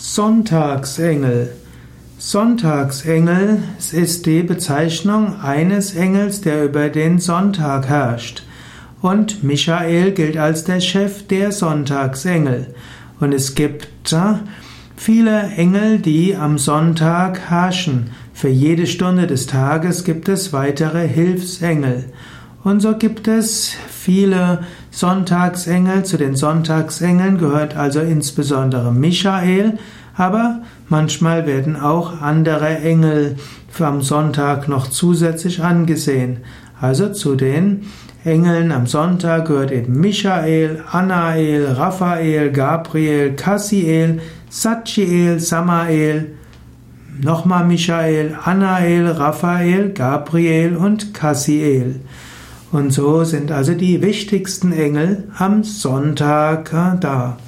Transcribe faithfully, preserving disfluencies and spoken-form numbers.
Sonntagsengel. Sonntagsengel ist die Bezeichnung eines Engels, der über den Sonntag herrscht. Und Michael gilt als der Chef der Sonntagsengel. Und es gibt viele Engel, die am Sonntag herrschen. Für jede Stunde des Tages gibt es weitere Hilfsengel. Und so gibt es viele Sonntagsengel. Zu den Sonntagsengeln gehört also insbesondere Michael, aber manchmal werden auch andere Engel für am Sonntag noch zusätzlich angesehen. Also zu den Engeln am Sonntag gehört eben Michael, Anael, Raphael, Gabriel, Cassiel, Sachiel, Samael, nochmal Michael, Anael, Raphael, Gabriel und Cassiel. Und so sind also die wichtigsten Engel am Sonntag da.